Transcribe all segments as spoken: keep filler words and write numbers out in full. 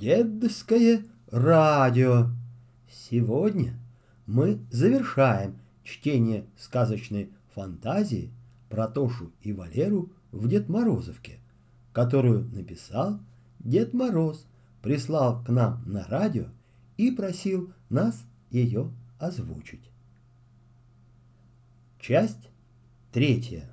Детское радио. Сегодня мы завершаем чтение сказочной фантазии про Тошу и Валеру в Дедморозовке, которую написал Дед Мороз, прислал к нам на радио и просил нас ее озвучить. Часть третья.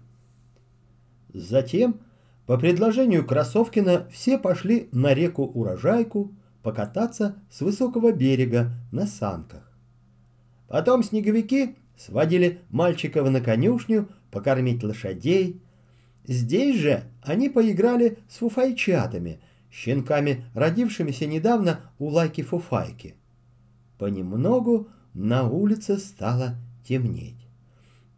Затем, по предложению Красовкина, все пошли на реку Урожайку покататься с высокого берега на санках. Потом снеговики сводили мальчиков на конюшню покормить лошадей. Здесь же они поиграли с фуфайчатами, щенками, родившимися недавно у лайки Фуфайки. Понемногу на улице стало темнеть.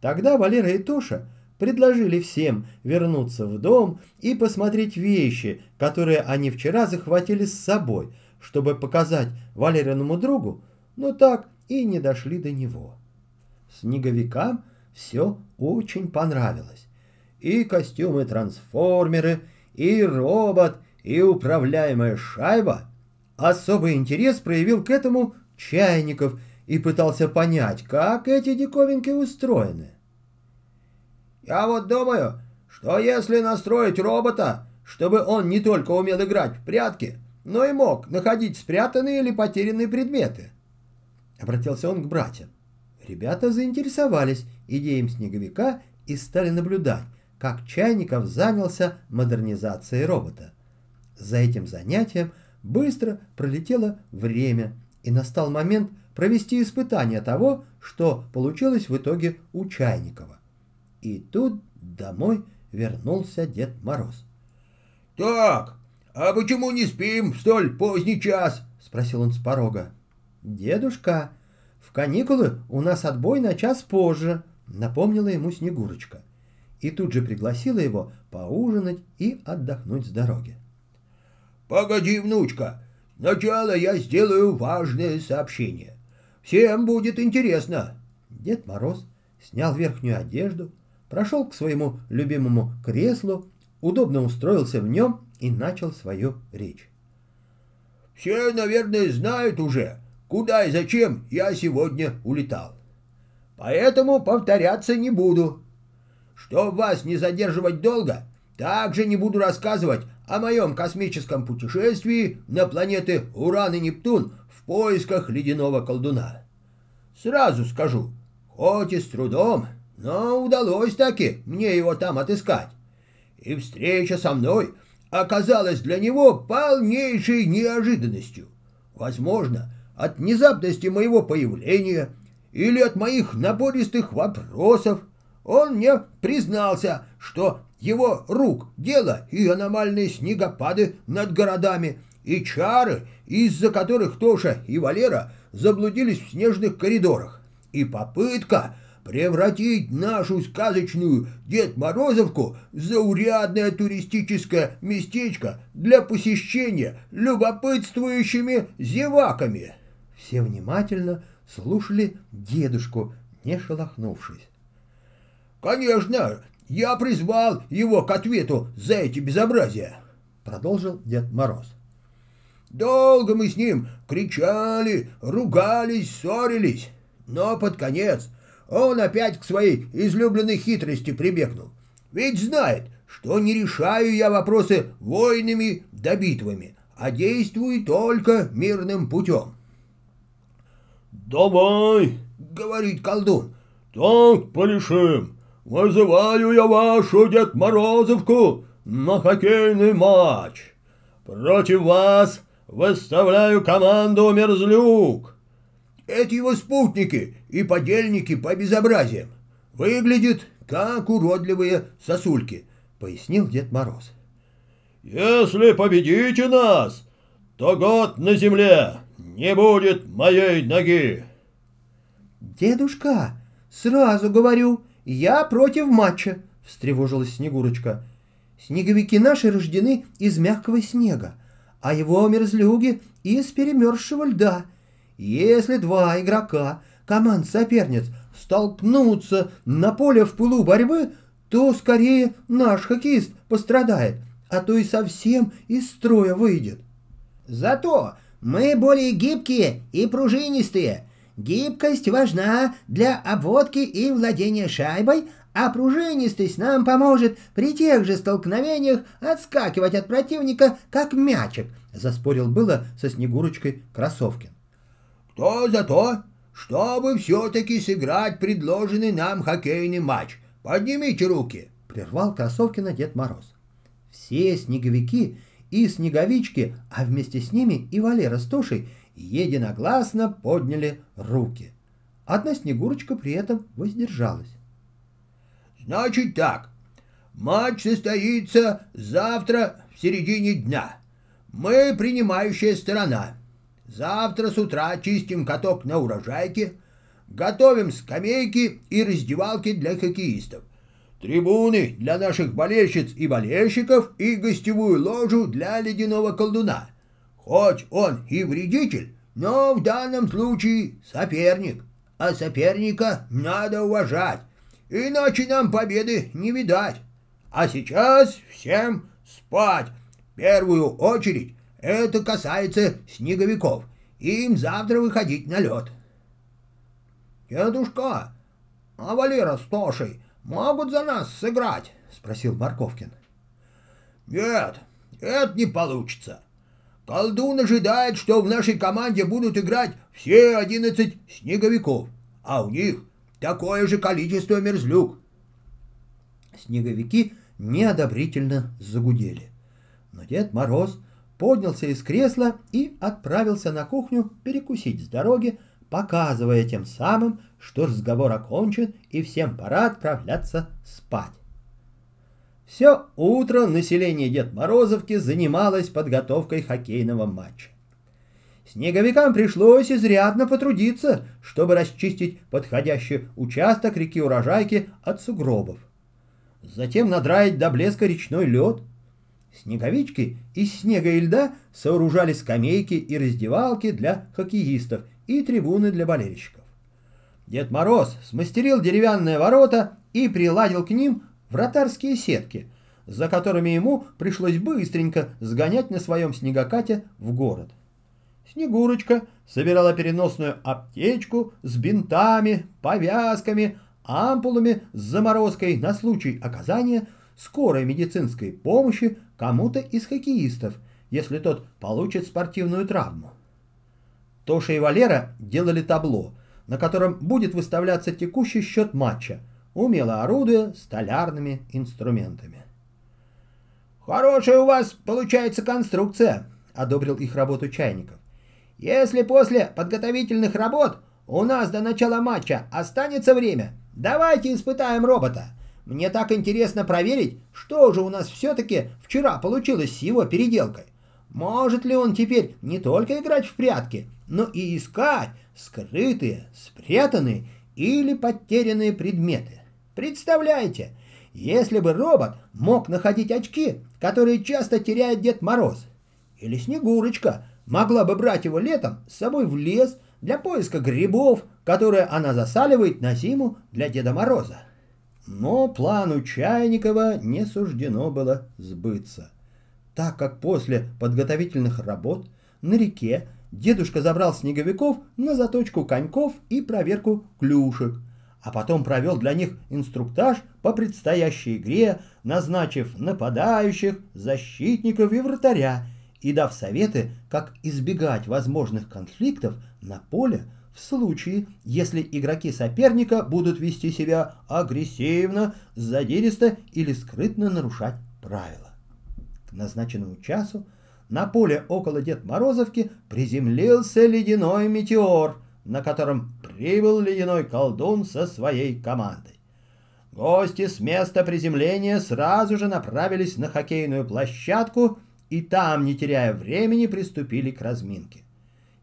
Тогда Валера и Тоша предложили всем вернуться в дом и посмотреть вещи, которые они вчера захватили с собой, чтобы показать Валериному другу, но так и не дошли до него. Снеговикам все очень понравилось. И костюмы-трансформеры, и робот, и управляемая шайба. Особый интерес проявил к этому Чайников и пытался понять, как эти диковинки устроены. «Я вот думаю, что если настроить робота, чтобы он не только умел играть в прятки, но и мог находить спрятанные или потерянные предметы», — обратился он к братьям. Ребята заинтересовались идеей снеговика и стали наблюдать, как Чайников занялся модернизацией робота. За этим занятием быстро пролетело время, и настал момент провести испытание того, что получилось в итоге у Чайникова. И тут домой вернулся Дед Мороз. «Так, а почему не спим в столь поздний час?» — спросил он с порога. «Дедушка, в каникулы у нас отбой на час позже», — напомнила ему Снегурочка. И тут же пригласила его поужинать и отдохнуть с дороги. «Погоди, внучка, сначала я сделаю важное сообщение. Всем будет интересно». Дед Мороз снял верхнюю одежду, прошел к своему любимому креслу, удобно устроился в нем и начал свою речь. «Все, наверное, знают уже, куда и зачем я сегодня улетал. Поэтому повторяться не буду. Чтобы вас не задерживать долго, также не буду рассказывать о моем космическом путешествии на планеты Уран и Нептун в поисках ледяного колдуна. Сразу скажу, хоть и с трудом, но удалось таки мне его там отыскать. И встреча со мной оказалась для него полнейшей неожиданностью. Возможно, от внезапности моего появления или от моих напористых вопросов он мне признался, что его рук дело и аномальные снегопады над городами, и чары, из-за которых Тоша и Валера заблудились в снежных коридорах, и попытка превратить нашу сказочную Дедморозовку в заурядное туристическое местечко для посещения любопытствующими зеваками». Все внимательно слушали дедушку, не шелохнувшись. «Конечно, я призвал его к ответу за эти безобразия», — продолжил Дед Мороз. «Долго мы с ним кричали, ругались, ссорились. Но под конец он опять к своей излюбленной хитрости прибегнул. Ведь знает, что не решаю я вопросы войнами да битвами, а действую только мирным путем. «Давай, — говорит колдун, — так порешим. Вызываю я вашу Дедморозовку на хоккейный матч. Против вас выставляю команду Мерзлюк. Это его спутники и подельники по безобразиям. Выглядит, как уродливые сосульки», — пояснил Дед Мороз. «Если победите нас, то год на земле не будет моей ноги». «Дедушка, сразу говорю, я против матча», — встревожилась Снегурочка. «Снеговики наши рождены из мягкого снега, а его мерзлюги из перемерзшего льда. Если два игрока команд соперниц столкнутся на поле в пылу борьбы, то скорее наш хоккеист пострадает, а то и совсем из строя выйдет». Зато мы более гибкие и пружинистые. Гибкость важна для обводки и владения шайбой, а пружинистость нам поможет при тех же столкновениях отскакивать от противника, как мячик, заспорил было со Снегурочкой Красовкин. Кто за то, чтобы все-таки сыграть предложенный нам хоккейный матч? Поднимите руки, прервал Красовкина Дед Мороз. Все снеговики и снеговички, а вместе с ними и Валера с Тошей, единогласно подняли руки. Одна Снегурочка при этом воздержалась. Значит так, матч состоится завтра в середине дня. Мы принимающая сторона. Завтра с утра чистим каток на Урожайке, готовим скамейки и раздевалки для хоккеистов, трибуны для наших болельщиц и болельщиков и гостевую ложу для ледяного колдуна. Хоть он и вредитель, но в данном случае соперник. А соперника надо уважать, иначе нам победы не видать. А сейчас всем спать. В первую очередь это касается снеговиков. Им завтра выходить на лед. Дедушка, а Валера с Тошей могут за нас сыграть? Спросил Барковкин. Нет, это не получится. Колдун ожидает, что в нашей команде будут играть все одиннадцать снеговиков, а у них такое же количество мерзлюк. Снеговики неодобрительно загудели. Но Дед Мороз поднялся из кресла и отправился на кухню перекусить с дороги, показывая тем самым, что разговор окончен и всем пора отправляться спать. Все утро население Дедморозовки занималось подготовкой хоккейного матча. Снеговикам пришлось изрядно потрудиться, чтобы расчистить подходящий участок реки Урожайки от сугробов. Затем надраить до блеска речной лед. Снеговички из снега и льда сооружали скамейки и раздевалки для хоккеистов и трибуны для болельщиков. Дед Мороз смастерил деревянные ворота и приладил к ним вратарские сетки, за которыми ему пришлось быстренько сгонять на своем снегокате в город. Снегурочка собирала переносную аптечку с бинтами, повязками, ампулами с заморозкой на случай оказания скорой медицинской помощи кому-то из хоккеистов, если тот получит спортивную травму. Тоша и Валера делали табло, на котором будет выставляться текущий счет матча, умело орудуя столярными инструментами. «Хорошая у вас получается конструкция», — одобрил их работу Чайников. «Если после подготовительных работ у нас до начала матча останется время, давайте испытаем робота. Мне так интересно проверить, что же у нас все-таки вчера получилось с его переделкой. Может ли он теперь не только играть в прятки, но и искать скрытые, спрятанные или потерянные предметы? Представляете, если бы робот мог находить очки, которые часто теряет Дед Мороз, или Снегурочка могла бы брать его летом с собой в лес для поиска грибов, которые она засаливает на зиму для Деда Мороза». Но плану Чайникова не суждено было сбыться, так как после подготовительных работ на реке дедушка забрал снеговиков на заточку коньков и проверку клюшек, а потом провел для них инструктаж по предстоящей игре, назначив нападающих, защитников и вратаря, и дав советы, как избегать возможных конфликтов на поле в случае, если игроки соперника будут вести себя агрессивно, задиристо или скрытно нарушать правила. К назначенному часу на поле около Дедморозовки приземлился ледяной метеор, на котором прибыл ледяной колдун со своей командой. Гости с места приземления сразу же направились на хоккейную площадку и там, не теряя времени, приступили к разминке.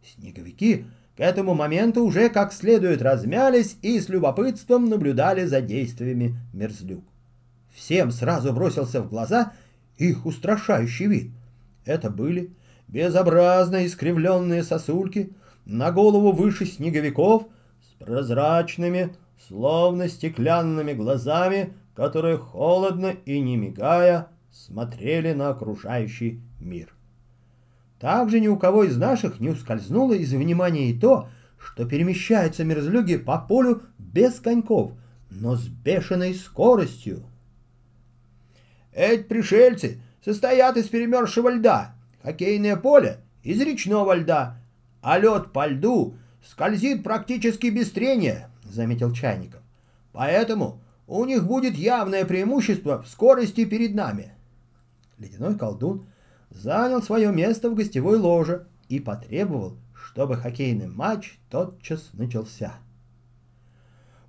Снеговики к этому моменту уже как следует размялись и с любопытством наблюдали за действиями мерзлюк. Всем сразу бросился в глаза их устрашающий вид. Это были безобразно искривленные сосульки на голову выше снеговиков с прозрачными, словно стеклянными глазами, которые холодно и не мигая смотрели на окружающий мир. Также ни у кого из наших не ускользнуло из внимания и то, что перемещаются мерзлюги по полю без коньков, но с бешеной скоростью. Эти пришельцы состоят из перемерзшего льда, хоккейное поле из речного льда, а лед по льду скользит практически без трения, заметил Чайников. Поэтому у них будет явное преимущество в скорости перед нами. Ледяной колдун занял свое место в гостевой ложе и потребовал, чтобы хоккейный матч тотчас начался.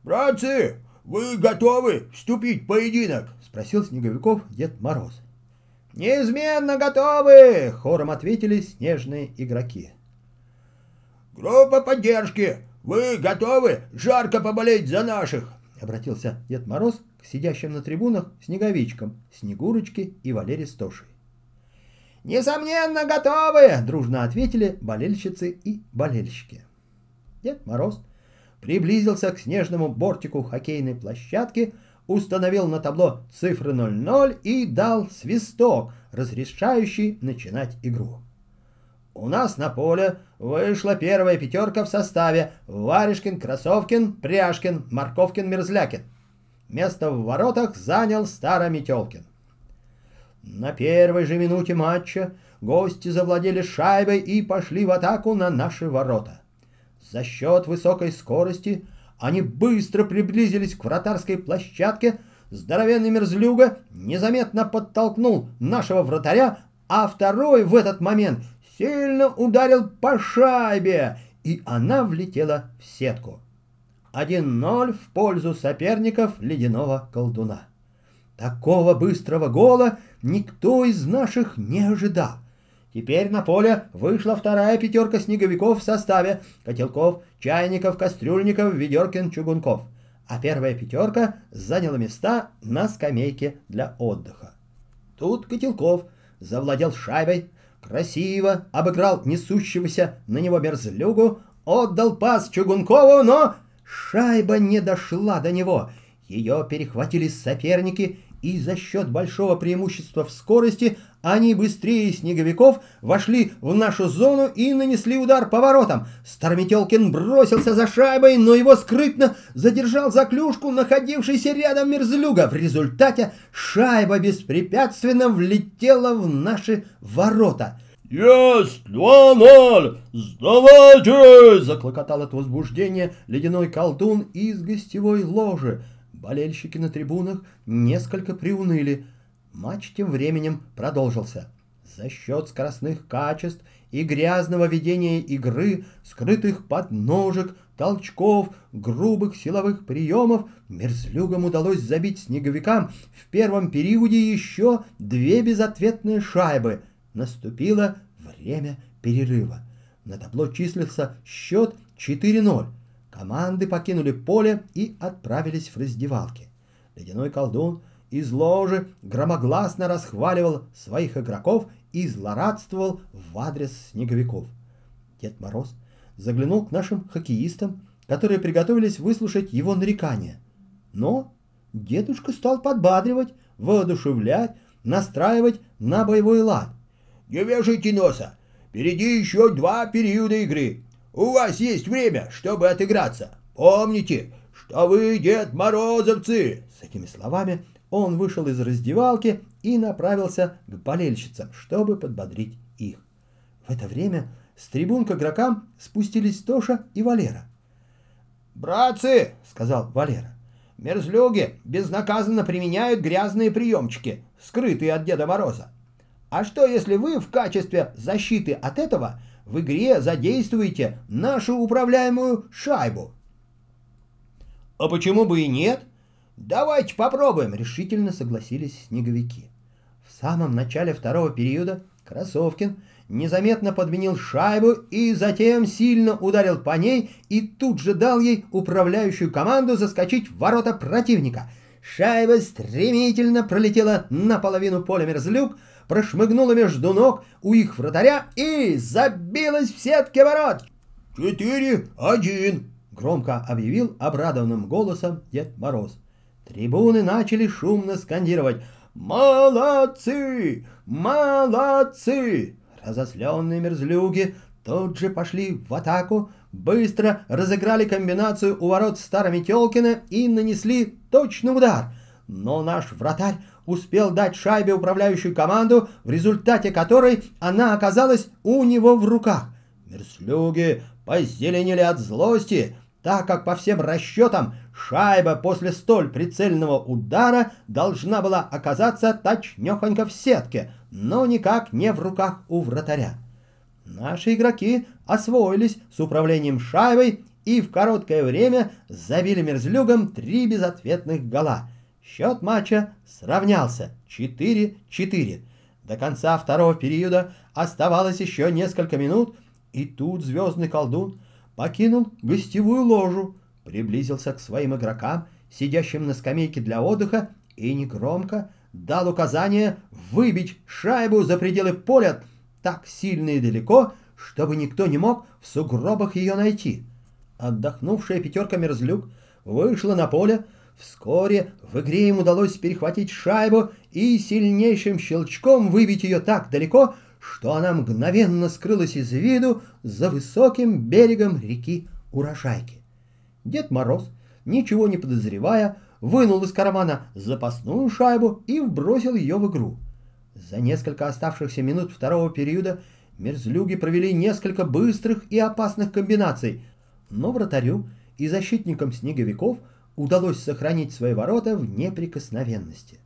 «Братцы, вы готовы вступить в поединок?» — спросил снеговиков Дед Мороз. «Неизменно готовы!» — хором ответили снежные игроки. «Группа поддержки, вы готовы жарко поболеть за наших?» — обратился Дед Мороз к сидящим на трибунах снеговичкам, Снегурочке и Валере с Тошей. «Несомненно, готовы!» — дружно ответили болельщицы и болельщики. Дед Мороз приблизился к снежному бортику хоккейной площадки, установил на табло цифры ноль ноль и дал свисток, разрешающий начинать игру. У нас на поле вышла первая пятерка в составе Варежкин, Красовкин, Пряшкин, Морковкин, Мерзлякин. Место в воротах занял Старометёлкин. На первой же минуте матча гости завладели шайбой и пошли в атаку на наши ворота. За счет высокой скорости они быстро приблизились к вратарской площадке. Здоровенный мерзлюга незаметно подтолкнул нашего вратаря, а второй в этот момент сильно ударил по шайбе, и она влетела в сетку. один ноль в пользу соперников ледяного колдуна. Такого быстрого гола никто из наших не ожидал. Теперь на поле вышла вторая пятерка снеговиков в составе Котелков, Чайников, Кастрюльников, Ведеркин, Чугунков. А первая пятерка заняла места на скамейке для отдыха. Тут Котелков завладел шайбой, красиво обыграл несущегося на него мерзлюгу, отдал пас Чугункову, но шайба не дошла до него. Ее перехватили соперники, и за счет большого преимущества в скорости они быстрее снеговиков вошли в нашу зону и нанесли удар по воротам. Старометёлкин бросился за шайбой, но его скрытно задержал за клюшку находившийся рядом мерзлюга. В результате шайба беспрепятственно влетела в наши ворота. «Есть! два ноль! Сдавайтесь!» — заклокотал от возбуждения ледяной колдун из гостевой ложи. Болельщики на трибунах несколько приуныли. Матч тем временем продолжился. За счет скоростных качеств и грязного ведения игры, скрытых подножек, толчков, грубых силовых приемов, мерзлюгам удалось забить снеговикам в первом периоде еще две безответные шайбы. Наступило время перерыва. На табло числился счет четыре ноль. Команды покинули поле и отправились в раздевалки. Ледяной колдун из ложи громогласно расхваливал своих игроков и злорадствовал в адрес снеговиков. Дед Мороз заглянул к нашим хоккеистам, которые приготовились выслушать его нарекания. Но дедушка стал подбадривать, воодушевлять, настраивать на боевой лад. «Не вешайте носа! Впереди еще два периода игры! У вас есть время, чтобы отыграться. Помните, что вы Дед Морозовцы!» С этими словами он вышел из раздевалки и направился к болельщицам, чтобы подбодрить их. В это время с трибун к игрокам спустились Тоша и Валера. «Братцы!» — сказал Валера. «Мерзлюги безнаказанно применяют грязные приемчики, скрытые от Деда Мороза. А что, если вы в качестве защиты от этого в игре задействуете нашу управляемую шайбу?» «А почему бы и нет? Давайте попробуем», — решительно согласились снеговики. В самом начале второго периода Красовкин незаметно подменил шайбу и затем сильно ударил по ней и тут же дал ей управляющую команду заскочить в ворота противника. Шайба стремительно пролетела наполовину поля мерзлюк, прошмыгнула между ног у их вратаря и забилась в сетке ворот. «четыре один!» — громко объявил обрадованным голосом Дед Мороз. Трибуны начали шумно скандировать «Молодцы! Молодцы!» разозленные мерзлюги тут же пошли в атаку, быстро разыграли комбинацию у ворот Старометёлкина и нанесли точный удар. Но наш вратарь успел дать шайбе управляющую команду, в результате которой она оказалась у него в руках. Мерзлюги позеленели от злости, так как по всем расчетам шайба после столь прицельного удара должна была оказаться точнёхонько в сетке, но никак не в руках у вратаря. Наши игроки освоились с управлением шайбой и в короткое время забили мерзлюгам три безответных гола. Счет матча сравнялся четыре-четыре. До конца второго периода оставалось еще несколько минут, и тут звездный колдун покинул гостевую ложу, приблизился к своим игрокам, сидящим на скамейке для отдыха, и негромко дал указание выбить шайбу за пределы поля так сильно и далеко, чтобы никто не мог в сугробах ее найти. Отдохнувшая пятерка мерзлюк вышла на поле. Вскоре в игре им удалось перехватить шайбу и сильнейшим щелчком выбить ее так далеко, что она мгновенно скрылась из виду за высоким берегом реки Урожайки. Дед Мороз, ничего не подозревая, вынул из кармана запасную шайбу и вбросил ее в игру. За несколько оставшихся минут второго периода мерзлюги провели несколько быстрых и опасных комбинаций, но вратарю и защитникам снеговиков удалось сохранить свои ворота в неприкосновенности.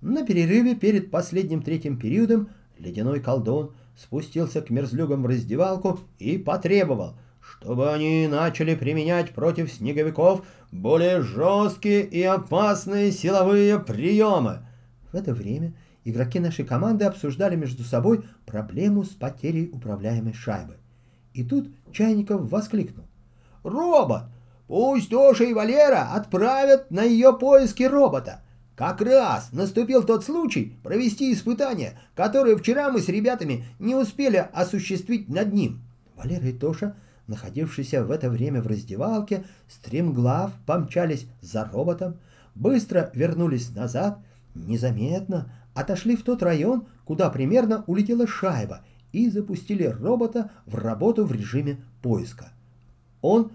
На перерыве перед последним третьим периодом ледяной колдун спустился к мерзлюгам в раздевалку и потребовал, чтобы они начали применять против снеговиков более жесткие и опасные силовые приемы. В это время игроки нашей команды обсуждали между собой проблему с потерей управляемой шайбы. И тут Чайников воскликнул: «Робот! Пусть Тоша и Валера отправят на ее поиски робота. Как раз наступил тот случай провести испытание, которое вчера мы с ребятами не успели осуществить над ним». Валера и Тоша, находившиеся в это время в раздевалке, стремглав помчались за роботом, быстро вернулись назад, незаметно отошли в тот район, куда примерно улетела шайба, и запустили робота в работу в режиме поиска. Он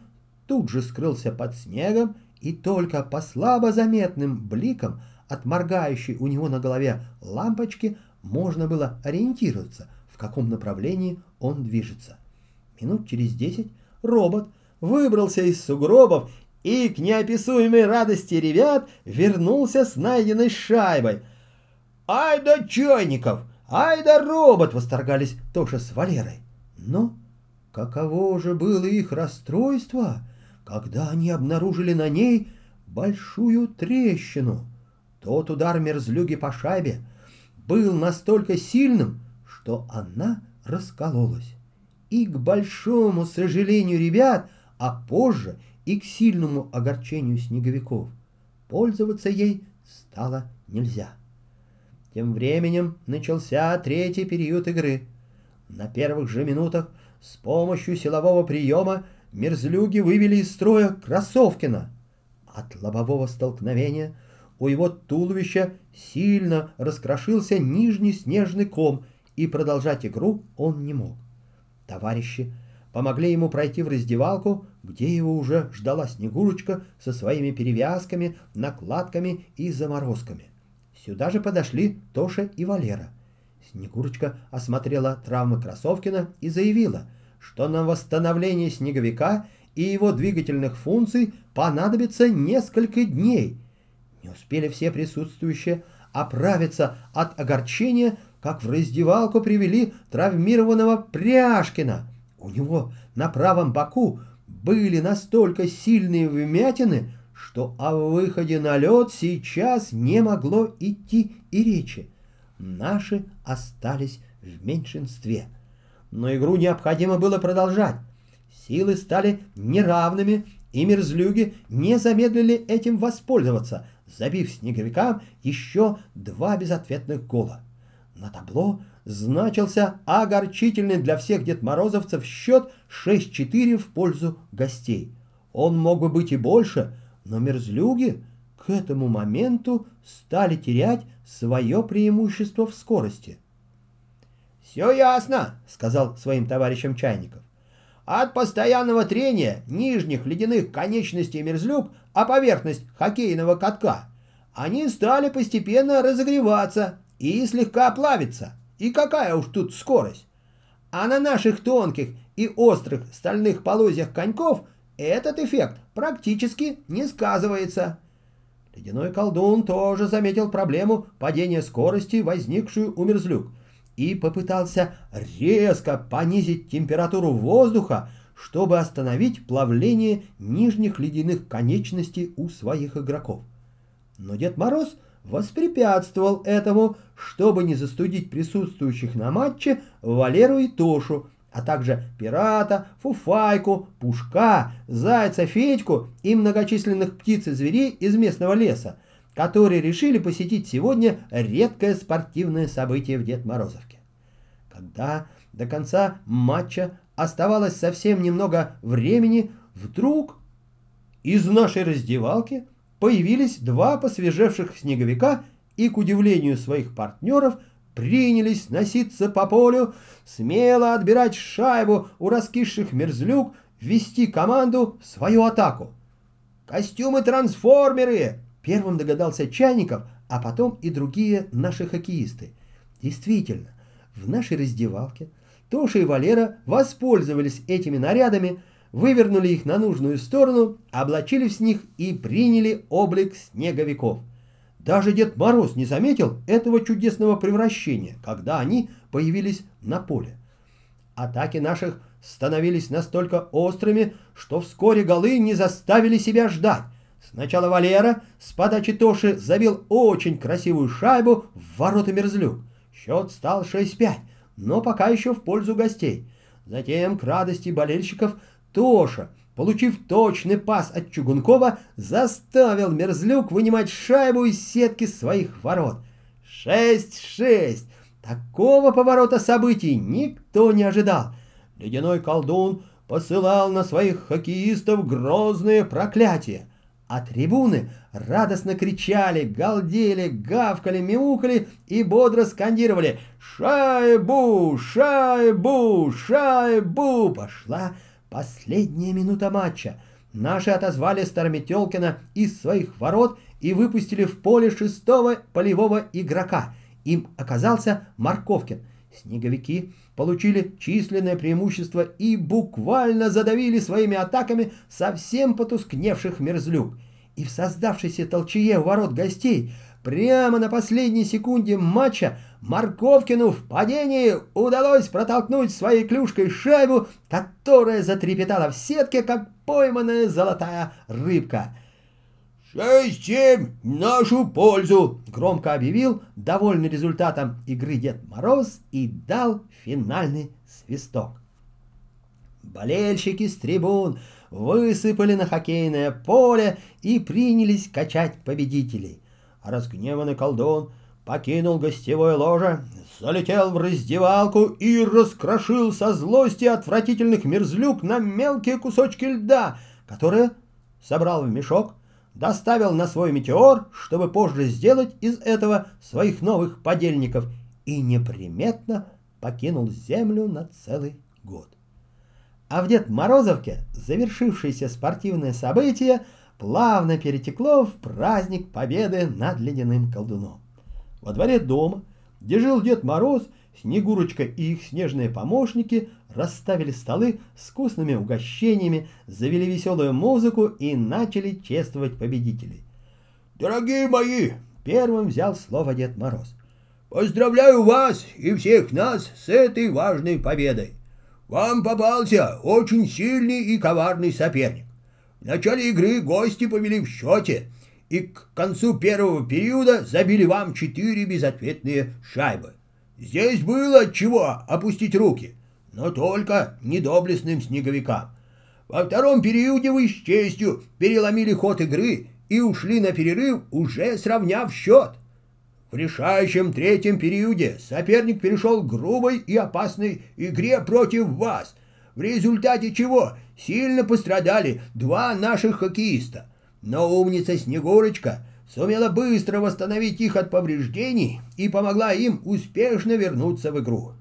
тут же скрылся под снегом, и только по слабо заметным бликам от моргающей у него на голове лампочки можно было ориентироваться, в каком направлении он движется. Минут через десять робот выбрался из сугробов и к неописуемой радости ребят вернулся с найденной шайбой. «Ай да Чайников! Ай да робот!» — восторгались Тоша с Валерой. Но каково же было их расстройство, когда они обнаружили на ней большую трещину. Тот удар мерзлюги по шайбе был настолько сильным, что она раскололась. И к большому сожалению ребят, а позже и к сильному огорчению снеговиков, пользоваться ей стало нельзя. Тем временем начался третий период игры. На первых же минутах с помощью силового приема мерзлюги вывели из строя Красовкина. От лобового столкновения у его туловища сильно раскрошился нижний снежный ком, и продолжать игру он не мог. Товарищи помогли ему пройти в раздевалку, где его уже ждала Снегурочка со своими перевязками, накладками и заморозками. Сюда же подошли Тоша и Валера. Снегурочка осмотрела травмы Красовкина и заявила, что на восстановление снеговика и его двигательных функций понадобится несколько дней. Не успели все присутствующие оправиться от огорчения, как в раздевалку привели травмированного Пряшкина. У него на правом боку были настолько сильные вмятины, что о выходе на лед сейчас не могло идти и речи. Наши остались в меньшинстве. Но игру необходимо было продолжать. Силы стали неравными, и мерзлюги не замедлили этим воспользоваться, забив снеговикам еще два безответных гола. На табло значился огорчительный для всех Дед Морозовцев счет шесть-четыре в пользу гостей. Он мог бы быть и больше, но мерзлюги к этому моменту стали терять свое преимущество в скорости. «Все ясно», — сказал своим товарищам Чайников. «От постоянного трения нижних ледяных конечностей мерзлюк о поверхность хоккейного катка они стали постепенно разогреваться и слегка плавиться. И какая уж тут скорость! А на наших тонких и острых стальных полозьях коньков этот эффект практически не сказывается». Ледяной колдун тоже заметил проблему падения скорости, возникшую у мерзлюк, и попытался резко понизить температуру воздуха, чтобы остановить плавление нижних ледяных конечностей у своих игроков. Но Дед Мороз воспрепятствовал этому, чтобы не застудить присутствующих на матче Валеру и Тошу, а также пирата, фуфайку, пушка, зайца Федьку и многочисленных птиц и зверей из местного леса, которые решили посетить сегодня редкое спортивное событие в Дедморозовке. Когда до конца матча оставалось совсем немного времени, вдруг из нашей раздевалки появились два посвежевших снеговика и, к удивлению своих партнеров, принялись носиться по полю, смело отбирать шайбу у раскисших мерзлюк, ввести команду в свою атаку. «Костюмы-трансформеры!» — первым догадался Чайников, а потом и другие наши хоккеисты. Действительно, в нашей раздевалке Тоша и Валера воспользовались этими нарядами, вывернули их на нужную сторону, облачились в них и приняли облик снеговиков. Даже Дед Мороз не заметил этого чудесного превращения, когда они появились на поле. Атаки наших становились настолько острыми, что вскоре голы не заставили себя ждать. Сначала Валера с подачи Тоши забил очень красивую шайбу в ворота мерзлюк. Счет стал шесть пять, но пока еще в пользу гостей. Затем, к радости болельщиков, Тоша, получив точный пас от Чугункова, заставил мерзлюк вынимать шайбу из сетки своих ворот. шесть шесть! Такого поворота событий никто не ожидал. Ледяной колдун посылал на своих хоккеистов грозные проклятия, а трибуны радостно кричали, галдели, гавкали, мяукали и бодро скандировали: «Шайбу! Шайбу! Шайбу!» Пошла последняя минута матча. Наши отозвали Старометёлкина из своих ворот и выпустили в поле шестого полевого игрока. Им оказался Морковкин. Снеговики получили численное преимущество и буквально задавили своими атаками совсем потускневших мерзлюк. И в создавшейся толчее у ворот гостей прямо на последней секунде матча Морковкину в падении удалось протолкнуть своей клюшкой шайбу, которая затрепетала в сетке, как пойманная золотая рыбка. «шесть семь в нашу пользу!» — громко объявил, довольный результатом игры, Дед Мороз и дал финальный свисток. Болельщики с трибун высыпали на хоккейное поле и принялись качать победителей. Разгневанный колдун покинул гостевое ложе, залетел в раздевалку и раскрошил со злости отвратительных мерзлюк на мелкие кусочки льда, которые собрал в мешок, доставил на свой метеор, чтобы позже сделать из этого своих новых подельников, и неприметно покинул землю на целый год. А в Дед Морозовке завершившееся спортивное событие плавно перетекло в праздник победы над ледяным колдуном. Во дворе дома, где жил Дед Мороз, Снегурочка и их снежные помощники расставили столы с вкусными угощениями, завели веселую музыку и начали чествовать победителей. «Дорогие мои!» — первым взял слово Дед Мороз. «Поздравляю вас и всех нас с этой важной победой! Вам попался очень сильный и коварный соперник. В начале игры гости повели в счете и к концу первого периода забили вам четыре безответные шайбы. Здесь было от чего опустить руки, но только недоблестным снеговикам. Во втором периоде вы с честью переломили ход игры и ушли на перерыв, уже сравняв счет. В решающем третьем периоде соперник перешел к грубой и опасной игре против вас, в результате чего сильно пострадали два наших хоккеиста. Но умница Снегурочка сумела быстро восстановить их от повреждений и помогла им успешно вернуться в игру.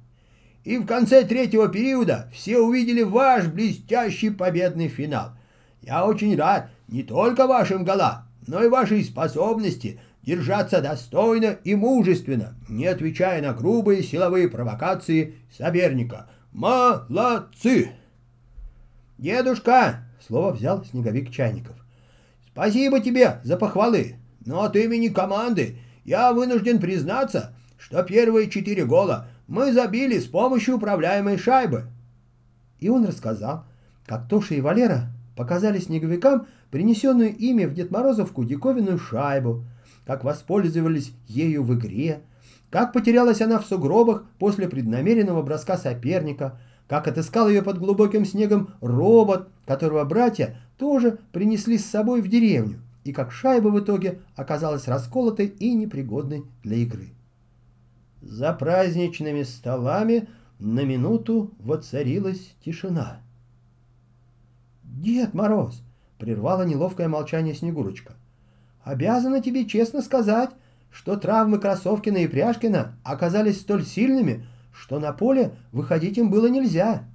И в конце третьего периода все увидели ваш блестящий победный финал. Я очень рад не только вашим голам, но и вашей способности держаться достойно и мужественно, не отвечая на грубые силовые провокации соперника. Молодцы! Дедушка, слово взял Снеговик Чайников. Спасибо тебе за похвалы, но от имени команды я вынужден признаться, что первые четыре гола мы забили с помощью управляемой шайбы. И он рассказал, как Тоша и Валера показали снеговикам принесенную ими в Дедморозовку диковинную шайбу, как воспользовались ею в игре, как потерялась она в сугробах после преднамеренного броска соперника, как отыскал ее под глубоким снегом робот, которого братья тоже принесли с собой в деревню, и как шайба в итоге оказалась расколотой и непригодной для игры. За праздничными столами на минуту воцарилась тишина. «Дед Мороз!» — прервало неловкое молчание Снегурочка. «Обязана тебе честно сказать, что травмы Красовкина и Пряшкина оказались столь сильными, что на поле выходить им было нельзя».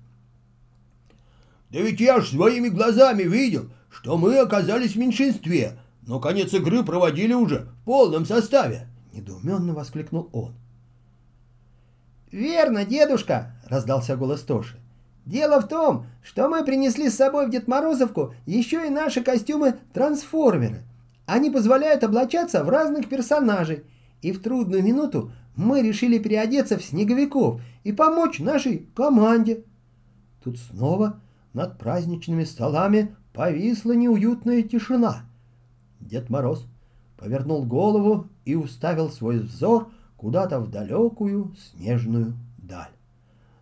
«Да ведь я ж своими глазами видел, что мы оказались в меньшинстве, но конец игры проводили уже в полном составе», — недоуменно воскликнул он. «Верно, дедушка!» — раздался голос Тоши. «Дело в том, что мы принесли с собой в Дедморозовку еще и наши костюмы-трансформеры. Они позволяют облачаться в разных персонажей. И в трудную минуту мы решили переодеться в снеговиков и помочь нашей команде». Тут снова над праздничными столами повисла неуютная тишина. Дед Мороз повернул голову и уставил свой взор куда-то в далекую снежную даль.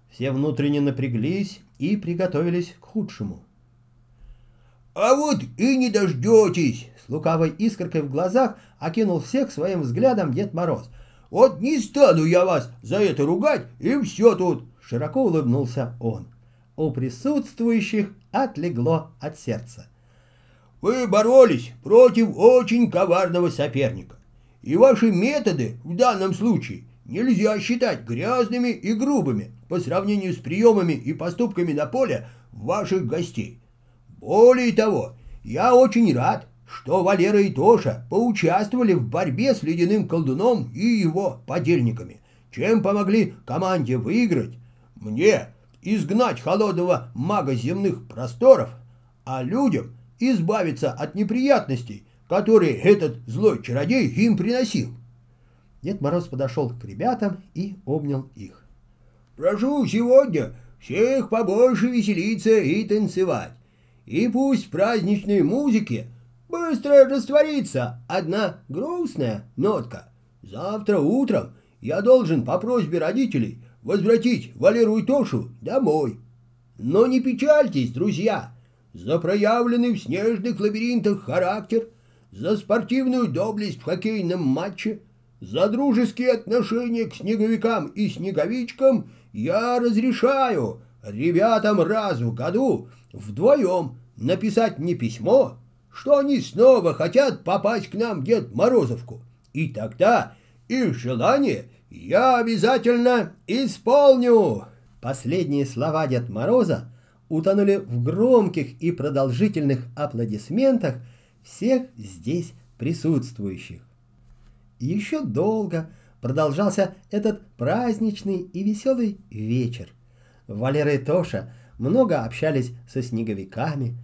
Все внутренне напряглись и приготовились к худшему. «А вот и не дождетесь!» — с лукавой искоркой в глазах окинул всех своим взглядом Дед Мороз. «Вот не стану я вас за это ругать, и все тут!» — широко улыбнулся он. У присутствующих отлегло от сердца. «Вы боролись против очень коварного соперника. И ваши методы в данном случае нельзя считать грязными и грубыми по сравнению с приемами и поступками на поле ваших гостей. Более того, я очень рад, что Валера и Тоша поучаствовали в борьбе с ледяным колдуном и его подельниками, чем помогли команде выиграть, мне изгнать холодного мага земных просторов, а людям избавиться от неприятностей, который этот злой чародей им приносил». Дед Мороз подошел к ребятам и обнял их. «Прошу сегодня всех побольше веселиться и танцевать. И пусть в праздничной музыке быстро растворится одна грустная нотка. Завтра утром я должен по просьбе родителей возвратить Валеру и Тошу домой. Но не печальтесь, друзья, за проявленный в снежных лабиринтах характер, за спортивную доблесть в хоккейном матче, за дружеские отношения к снеговикам и снеговичкам я разрешаю ребятам раз в году вдвоем написать мне письмо, что они снова хотят попасть к нам в Дедморозовку, и тогда их желание я обязательно исполню». Последние слова Дед Мороза утонули в громких и продолжительных аплодисментах всех здесь присутствующих. Еще долго продолжался этот праздничный и веселый вечер. Валера и Тоша много общались со снеговиками,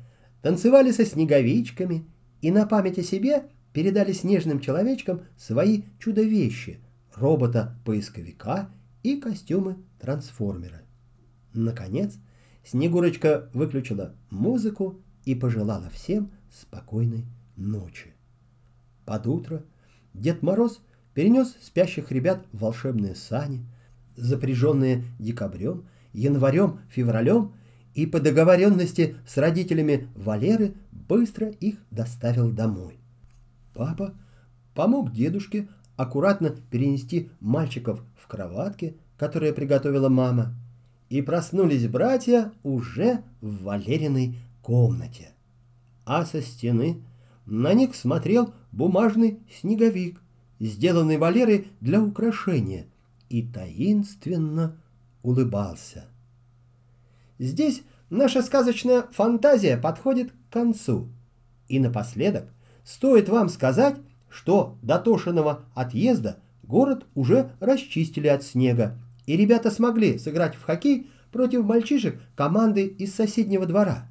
танцевали со снеговичками и на память о себе передали снежным человечкам свои чудо-вещи — робота-поисковика и костюмы-трансформера. Наконец, Снегурочка выключила музыку и пожелала всем спокойной ночи. Под утро Дед Мороз перенес спящих ребят в волшебные сани, запряженные декабрем, январем, февралем, и по договоренности с родителями Валеры быстро их доставил домой. Папа помог дедушке аккуратно перенести мальчиков в кроватки, которые приготовила мама, и проснулись братья уже в Валериной комнате. А со стены на них смотрел бумажный снеговик, сделанный Валерой для украшения, и таинственно улыбался. Здесь наша сказочная фантазия подходит к концу. И напоследок стоит вам сказать, что до Тошиного отъезда город уже расчистили от снега, и ребята смогли сыграть в хоккей против мальчишек команды из соседнего двора.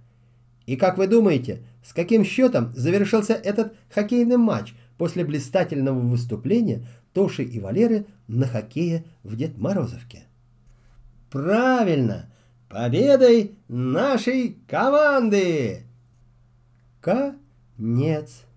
И как вы думаете, с каким счетом завершился этот хоккейный матч после блистательного выступления Тоши и Валеры на хоккее в Дедморозовке? Правильно! Победой нашей команды! Конец.